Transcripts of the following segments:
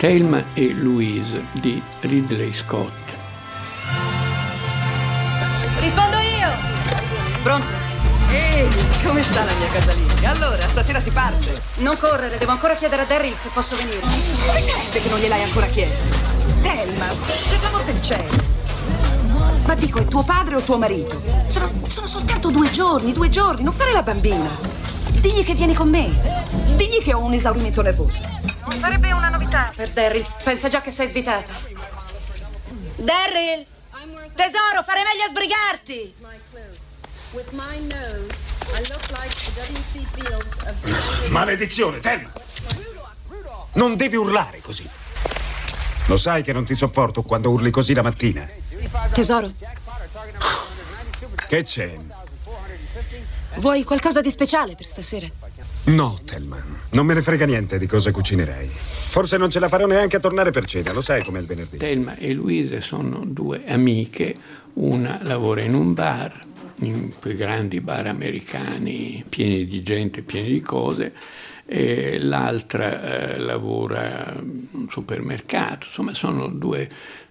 Thelma e Louise di Ridley Scott. Rispondo io! Pronto? Ehi, come sta la mia casalinga? Allora, stasera si parte. Non correre, devo ancora chiedere a Daryl se posso venire. Come sarebbe che non gliel'hai ancora chiesto? Thelma, per l'amor del cielo! Ma dico, è tuo padre o tuo marito? Sono soltanto 2 giorni, non fare la bambina. Digli che vieni con me. Digli che ho un esaurimento nervoso. Non sarebbe una novità per Daryl. Pensa già che sei svitata. Daryl! Tesoro, farei meglio a sbrigarti! Maledizione, Thelma! Non devi urlare così. Lo sai che non ti sopporto quando urli così la mattina. Tesoro. Che c'è? Vuoi qualcosa di speciale per stasera? No, Thelma. Non me ne frega niente di cosa cucinerai. Forse non ce la farò neanche a tornare per cena, lo sai com'è il venerdì. Thelma e Louise sono 2 amiche. Una lavora in un bar, in quei grandi bar americani, pieni di gente, pieni di cose. L'altra lavora in un supermercato. Insomma, sono 2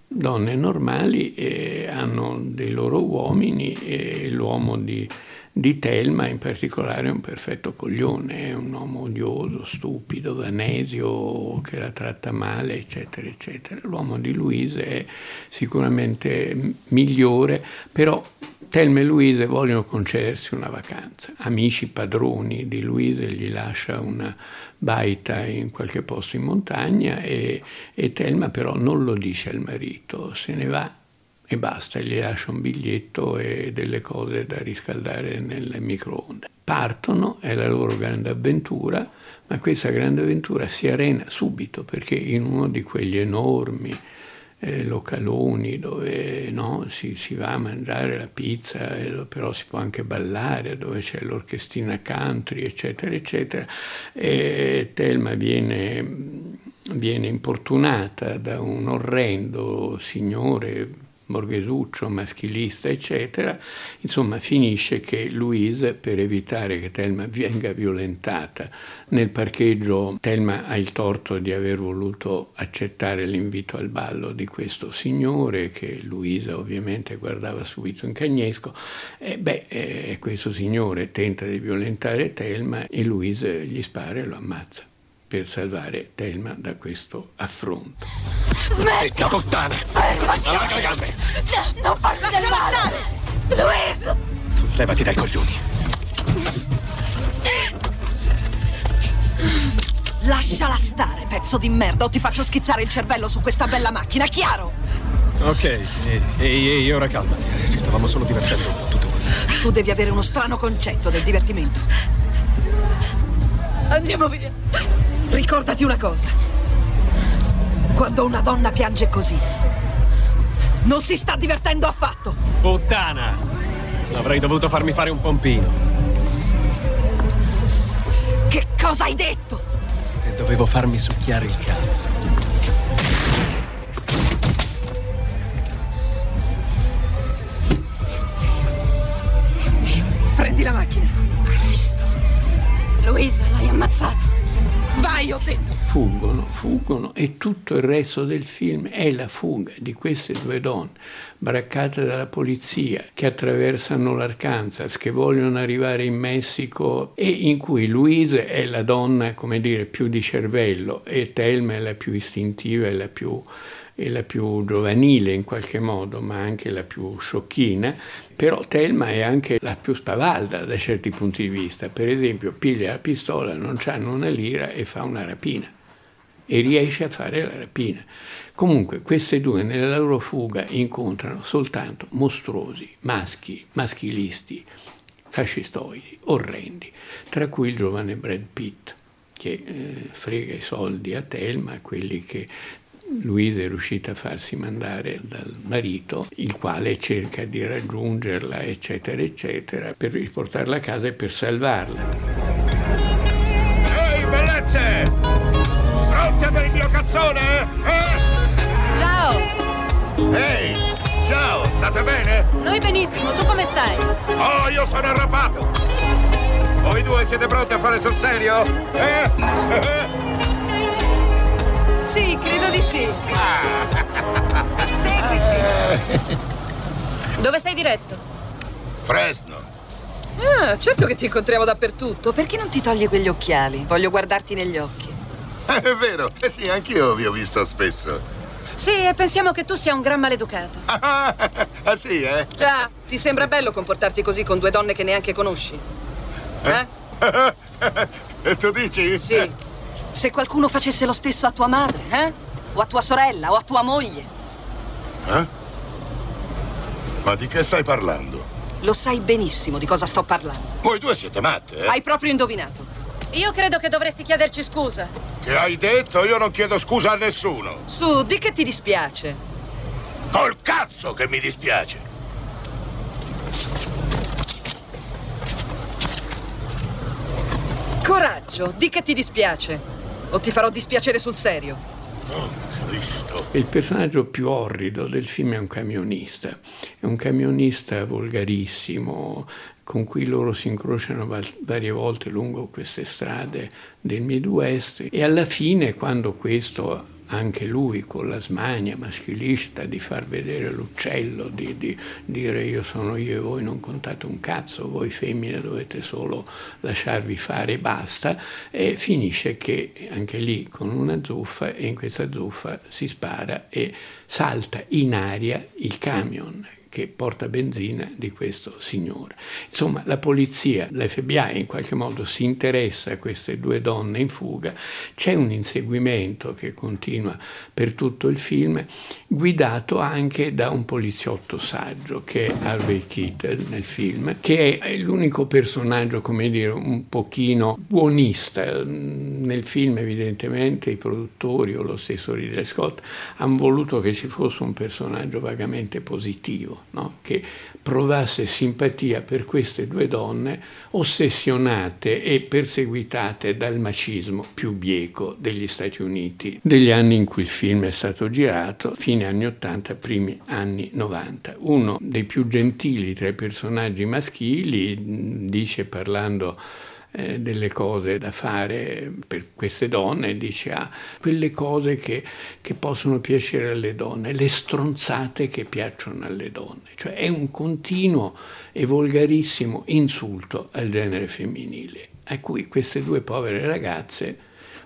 donne normali, hanno dei loro uomini, e l'uomo di Thelma in particolare è un perfetto coglione, è un uomo odioso, stupido, vanesio, che la tratta male, eccetera, eccetera. L'uomo di Louise è sicuramente migliore, però Thelma e Louise vogliono concedersi una vacanza. Amici padroni di Louise, gli lascia una baita in qualche posto in montagna, e Thelma però non lo dice al marito, se ne va e basta, gli lascia un biglietto e delle cose da riscaldare nel microonde. Partono, è la loro grande avventura, ma questa grande avventura si arena subito, perché in uno di quegli enormi localoni dove si va a mangiare la pizza, però si può anche ballare, dove c'è l'orchestrina country, eccetera, eccetera. E Thelma viene importunata da un orrendo signore borghesuccio, maschilista, eccetera. Insomma, finisce che Louise, per evitare che Thelma venga violentata nel parcheggio, Thelma ha il torto di aver voluto accettare l'invito al ballo di questo signore, che Louise ovviamente guardava subito in cagnesco. Questo signore tenta di violentare Thelma e Louise gli spara e lo ammazza per salvare Thelma da questo affronto. Smettila, puttana! Fermati! Non la cagare! No, non farmi del male! Lasciala stare! Luis! Levati dai coglioni! Lasciala stare, pezzo di merda, o ti faccio schizzare il cervello su questa bella macchina, chiaro? Ok, ehi, ora calmati. Ci stavamo solo divertendo un po', tutto qui. Tu devi avere uno strano concetto del divertimento. Andiamo via! Ricordati una cosa, quando una donna piange così, non si sta divertendo affatto. Puttana, avrei dovuto farmi fare un pompino. Che cosa hai detto? Che dovevo farmi succhiare il cazzo. Mio Dio, prendi la macchina. Cristo, Louise, l'hai ammazzato. Vai, ho detto. Fuggono, e tutto il resto del film è la fuga di queste 2 donne braccate dalla polizia, che attraversano l'Arkansas, che vogliono arrivare in Messico, e in cui Louise è la donna, come dire, più di cervello, e Thelma è la più istintiva, è la più giovanile in qualche modo, ma anche la più sciocchina. Però Thelma è anche la più spavalda da certi punti di vista. Per esempio, piglia la pistola, non c'hanno una lira e fa una rapina. E riesce a fare la rapina. Comunque, queste 2 nella loro fuga incontrano soltanto mostruosi, maschi, maschilisti, fascistoidi, orrendi, tra cui il giovane Brad Pitt, che frega i soldi a Thelma, quelli che Louise è riuscita a farsi mandare dal marito, il quale cerca di raggiungerla, eccetera, eccetera, per riportarla a casa e per salvarla. Ehi, bellezze! Pronte per il mio cazzone? Eh? Ciao! Ehi, ciao, state bene? Noi benissimo, tu come stai? Oh, io sono arrabbiato! Voi 2 siete pronti a fare sul serio? Eh? Sì, credo di sì. Seguici. Dove sei diretto? Fresno. Ah, certo che ti incontriamo dappertutto. Perché non ti togli quegli occhiali? Voglio guardarti negli occhi. È vero, eh sì, anch'io vi ho visto spesso. Sì, e pensiamo che tu sia un gran maleducato. Ah, sì, eh? Già, ti sembra bello comportarti così con due donne che neanche conosci? Eh? E tu dici? Sì. Se qualcuno facesse lo stesso a tua madre, eh? O a tua sorella, o a tua moglie. Eh? Ma di che stai parlando? Lo sai benissimo di cosa sto parlando. Voi due siete matte, eh? Hai proprio indovinato. Io credo che dovresti chiederci scusa. Che hai detto? Io non chiedo scusa a nessuno. Su, di che ti dispiace? Col cazzo che mi dispiace. Coraggio, di che ti dispiace? O ti farò dispiacere sul serio. Oh, Cristo. Il personaggio più orrido del film è un camionista. È un camionista volgarissimo, con cui loro si incrociano varie volte lungo queste strade del Midwest, e alla fine, quando questo, anche lui con la smania maschilista di far vedere l'uccello, di dire io sono io e voi non contate un cazzo, voi femmine dovete solo lasciarvi fare e basta, e finisce che anche lì con una zuffa, e in questa zuffa si spara e salta in aria il camion che porta benzina di questo signore. Insomma, la polizia, l'FBI in qualche modo si interessa a queste due donne in fuga, c'è un inseguimento che continua per tutto il film, guidato anche da un poliziotto saggio che è Harvey Keitel nel film, che è l'unico personaggio, come dire, un pochino buonista. Nel film evidentemente i produttori o lo stesso Ridley Scott hanno voluto che ci fosse un personaggio vagamente positivo, no? Che provasse simpatia per queste due donne ossessionate e perseguitate dal macismo più bieco degli Stati Uniti degli anni in cui il film è stato girato, fine anni 80, primi anni 90. Uno dei più gentili tra i personaggi maschili dice, parlando delle cose da fare per queste donne, dice quelle cose che possono piacere alle donne, le stronzate che piacciono alle donne. Cioè è un continuo e volgarissimo insulto al genere femminile, a cui queste due povere ragazze,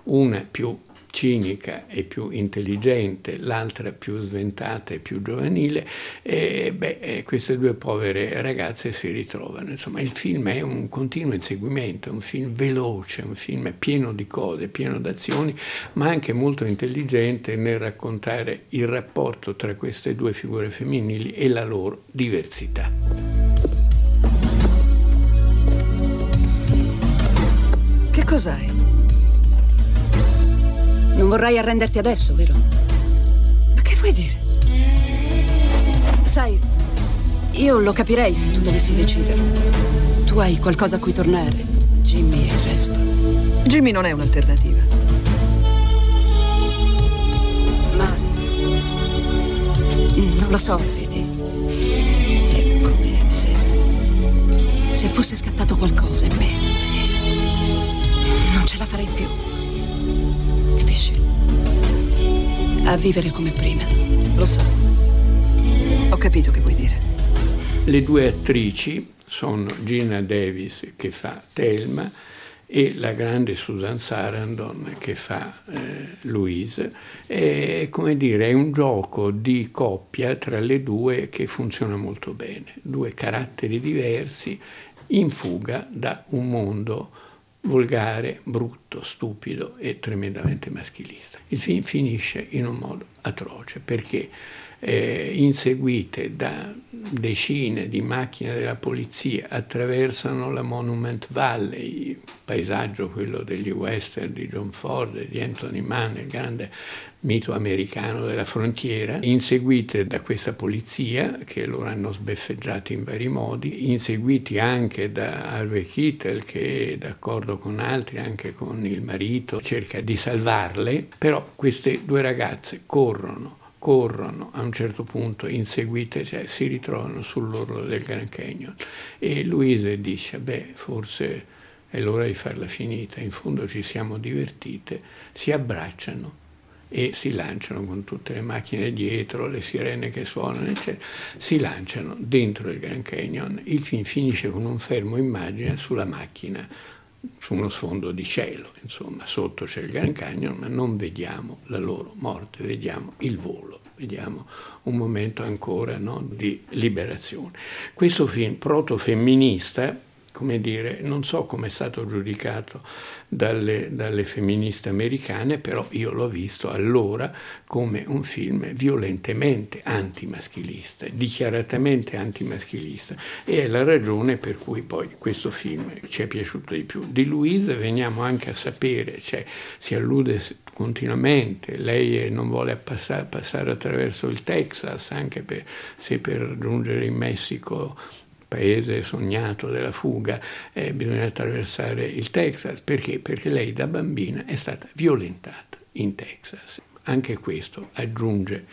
una più cinica e più intelligente, l'altra più sventata e più giovanile, e beh, queste due povere ragazze si ritrovano. Insomma, il film è un continuo inseguimento, è un film veloce, un film pieno di cose, pieno d'azioni, ma anche molto intelligente nel raccontare il rapporto tra queste due figure femminili e la loro diversità. Che cos'hai? Non vorrai arrenderti adesso, vero? Ma che vuoi dire? Sai, io lo capirei se tu dovessi deciderlo. Tu hai qualcosa a cui tornare, Jimmy e il resto. Jimmy non è un'alternativa. Ma non lo so, vedi? È come se fosse scattato qualcosa in me. Non ce la farei più. A vivere come prima. Lo so. Ho capito che vuoi dire. Le due attrici sono Gina Davis, che fa Thelma, e la grande Suzanne Sarandon, che fa Louise. È, come dire, è un gioco di coppia tra le due che funziona molto bene. Due caratteri diversi in fuga da un mondo volgare, brutto, stupido e tremendamente maschilista. Il film finisce in un modo atroce, perché inseguite da decine di macchine della polizia attraversano la Monument Valley, il paesaggio quello degli western di John Ford e di Anthony Mann, il grande mito americano della frontiera, inseguite da questa polizia che loro hanno sbeffeggiato in vari modi, inseguiti anche da Harvey Keitel che, d'accordo con altri, anche con il marito, cerca di salvarle, però queste due ragazze corrono, a un certo punto inseguite, cioè si ritrovano sull'orlo del Grand Canyon, e Louise dice, beh, forse è l'ora di farla finita, in fondo ci siamo divertite, si abbracciano e si lanciano con tutte le macchine dietro, le sirene che suonano, eccetera. Si lanciano dentro il Grand Canyon. Il film finisce con un fermo immagine sulla macchina, su uno sfondo di cielo, insomma, sotto c'è il Grand Canyon, ma non vediamo la loro morte, vediamo il volo, vediamo un momento ancora, no, di liberazione. Questo film protofemminista, come dire, non so come è stato giudicato dalle femministe americane, però io l'ho visto allora come un film violentemente antimaschilista, dichiaratamente antimaschilista, e è la ragione per cui poi questo film ci è piaciuto di più. Di Louise veniamo anche a sapere, cioè si allude continuamente, lei non vuole passare attraverso il Texas, anche se per raggiungere in Messico, paese sognato della fuga, bisogna attraversare il Texas. Perché? Perché lei da bambina è stata violentata in Texas. Anche questo aggiunge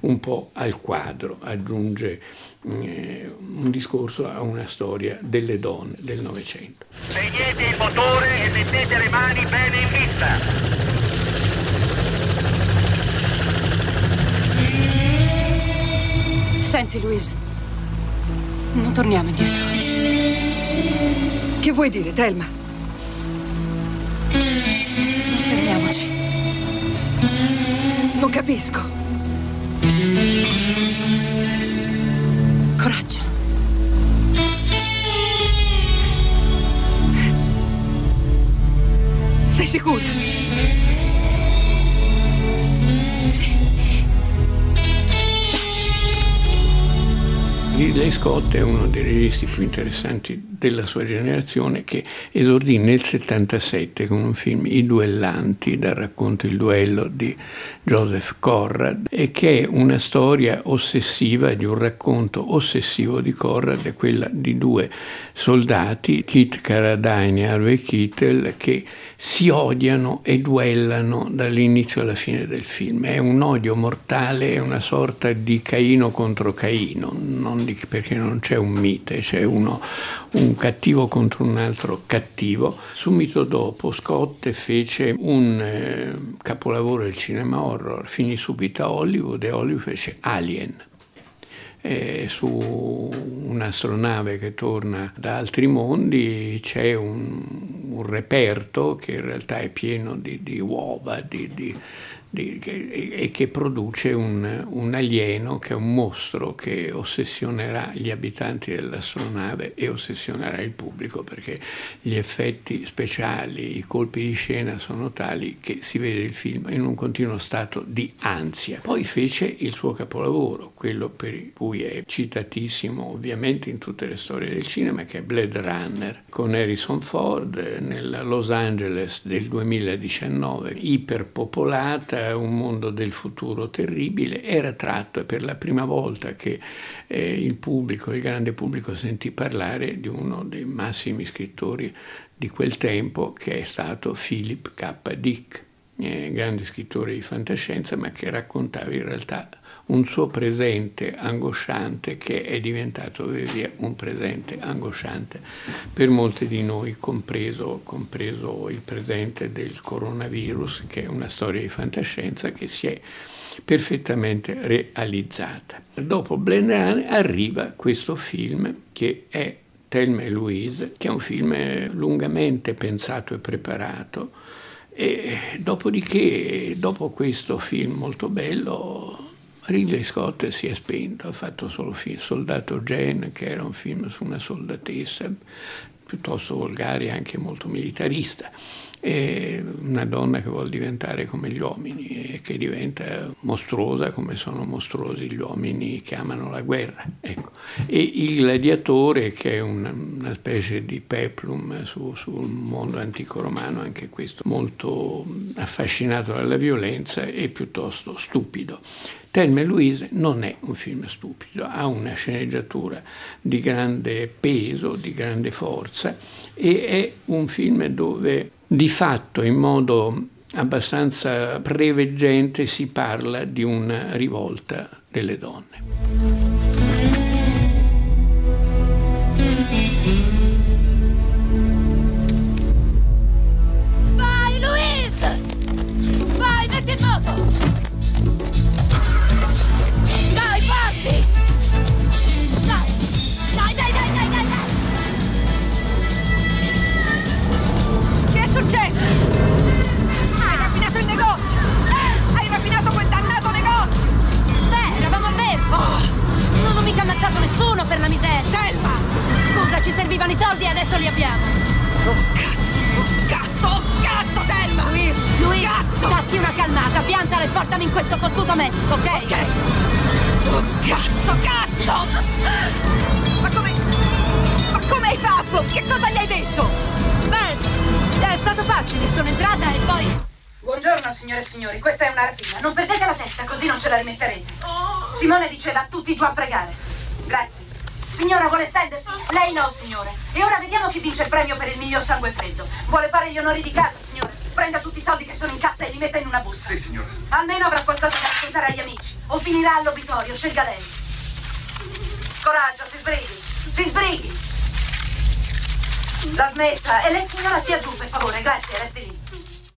un po' al quadro, aggiunge un discorso a una storia delle donne del Novecento. Spegnete il motore e mettete le mani bene in vista. Senti Louise, non torniamo indietro. Che vuoi dire, Thelma? Non fermiamoci. Non capisco. Coraggio. Sei sicura? Sì. Ridley Scott è uno dei registi più interessanti della sua generazione, che esordì nel 77 con un film, I duellanti, dal racconto Il duello di Joseph Conrad, e che è una storia ossessiva, di un racconto ossessivo di Conrad, è quella di due soldati, Keith Carradine e Harvey Keitel, che si odiano e duellano dall'inizio alla fine del film. È un odio mortale, è una sorta di Caino contro Caino, perché non c'è un mite, c'è un cattivo contro un altro cattivo. Subito dopo Scott fece un capolavoro del cinema horror, finì subito a Hollywood, e Hollywood fece Alien, su un'astronave che torna da altri mondi. C'è un reperto che in realtà è pieno di uova, e che produce un alieno che è un mostro che ossessionerà gli abitanti dell'astronave e ossessionerà il pubblico, perché gli effetti speciali, i colpi di scena sono tali che si vede il film in un continuo stato di ansia. Poi fece il suo capolavoro, quello per cui è citatissimo ovviamente in tutte le storie del cinema, che è Blade Runner, con Harrison Ford, nella Los Angeles del 2019, iperpopolata, un mondo del futuro terribile. Era tratto, e per la prima volta che il grande pubblico sentì parlare di uno dei massimi scrittori di quel tempo, che è stato Philip K. Dick, grande scrittore di fantascienza, ma che raccontava in realtà un suo presente angosciante, che è diventato via via un presente angosciante per molti di noi, compreso il presente del coronavirus, che è una storia di fantascienza che si è perfettamente realizzata. Dopo Blade Runner arriva questo film, che è Thelma e Louise, che è un film lungamente pensato e preparato, e dopodiché, dopo questo film molto bello, Ridley Scott si è spento, ha fatto solo film, Soldato Jane, che era un film su una soldatessa piuttosto volgare e anche molto militarista, e una donna che vuole diventare come gli uomini e che diventa mostruosa come sono mostruosi gli uomini che amano la guerra, ecco. E Il gladiatore, che è una specie di peplum sul mondo antico romano, anche questo molto affascinato dalla violenza e piuttosto stupido. Thelma e Louise non è un film stupido, ha una sceneggiatura di grande peso, di grande forza, e è un film dove di fatto, in modo abbastanza preveggente, si parla di una rivolta delle donne. Vai Louise! Vai, metti in moto! Oh cazzo, Thelma! Louise, cazzo! Datti una calmata, piantala e portami in questo fottuto Messico, ok? Ok. Oh cazzo! Ma come hai fatto? Che cosa gli hai detto? Beh, è stato facile, sono entrata e poi... Buongiorno signore e signori, questa è una rapina, non perdete la testa così non ce la rimetterete. Simone diceva a tutti giù a pregare. Grazie. Signora vuole stendersi? Lei no, signore. E ora vediamo chi vince il premio per il miglior sangue freddo. Vuole fare gli onori di casa, signore. Prenda tutti i soldi che sono in cassa e li metta in una busta. Sì, signore. Almeno avrà qualcosa da raccontare agli amici. O finirà all'obitorio, scelga lei. Coraggio, si sbrighi. Si sbrighi. La smetta. E lei signora sia giù, per favore. Grazie, resti lì.